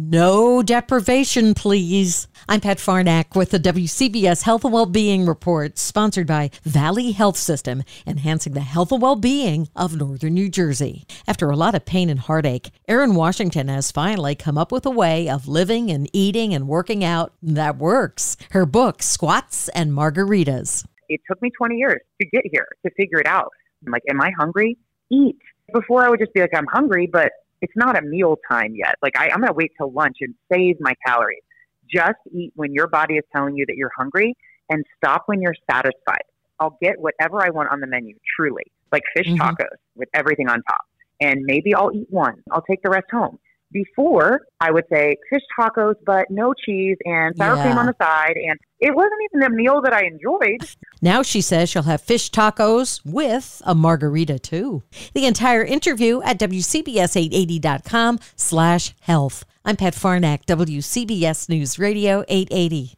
No deprivation, please. I'm Pat Farnack with the WCBS Health and Wellbeing Report, sponsored by Valley Health System, enhancing the health and well-being of northern New Jersey. After a lot of pain and heartache, Erin Washington has finally come up with a way of living and eating and working out that works. Her book, Squats and Margaritas. It took me 20 years to get here, to figure it out. I'm like, am I hungry? Eat. Before I would just be like, I'm hungry, but it's not a meal time yet. Like I'm going to wait till lunch and save my calories. Just eat when your body is telling you that you're hungry and stop when you're satisfied. I'll get whatever I want on the menu, truly, like fish tacos with everything on top. And maybe I'll eat one. I'll take the rest home. Before, I would say fish tacos, but no cheese and sour cream on the side. And it wasn't even a meal that I enjoyed. Now she says she'll have fish tacos with a margarita, too. The entire interview at WCBS880.com/health. I'm Pat Farnack, WCBS News Radio 880.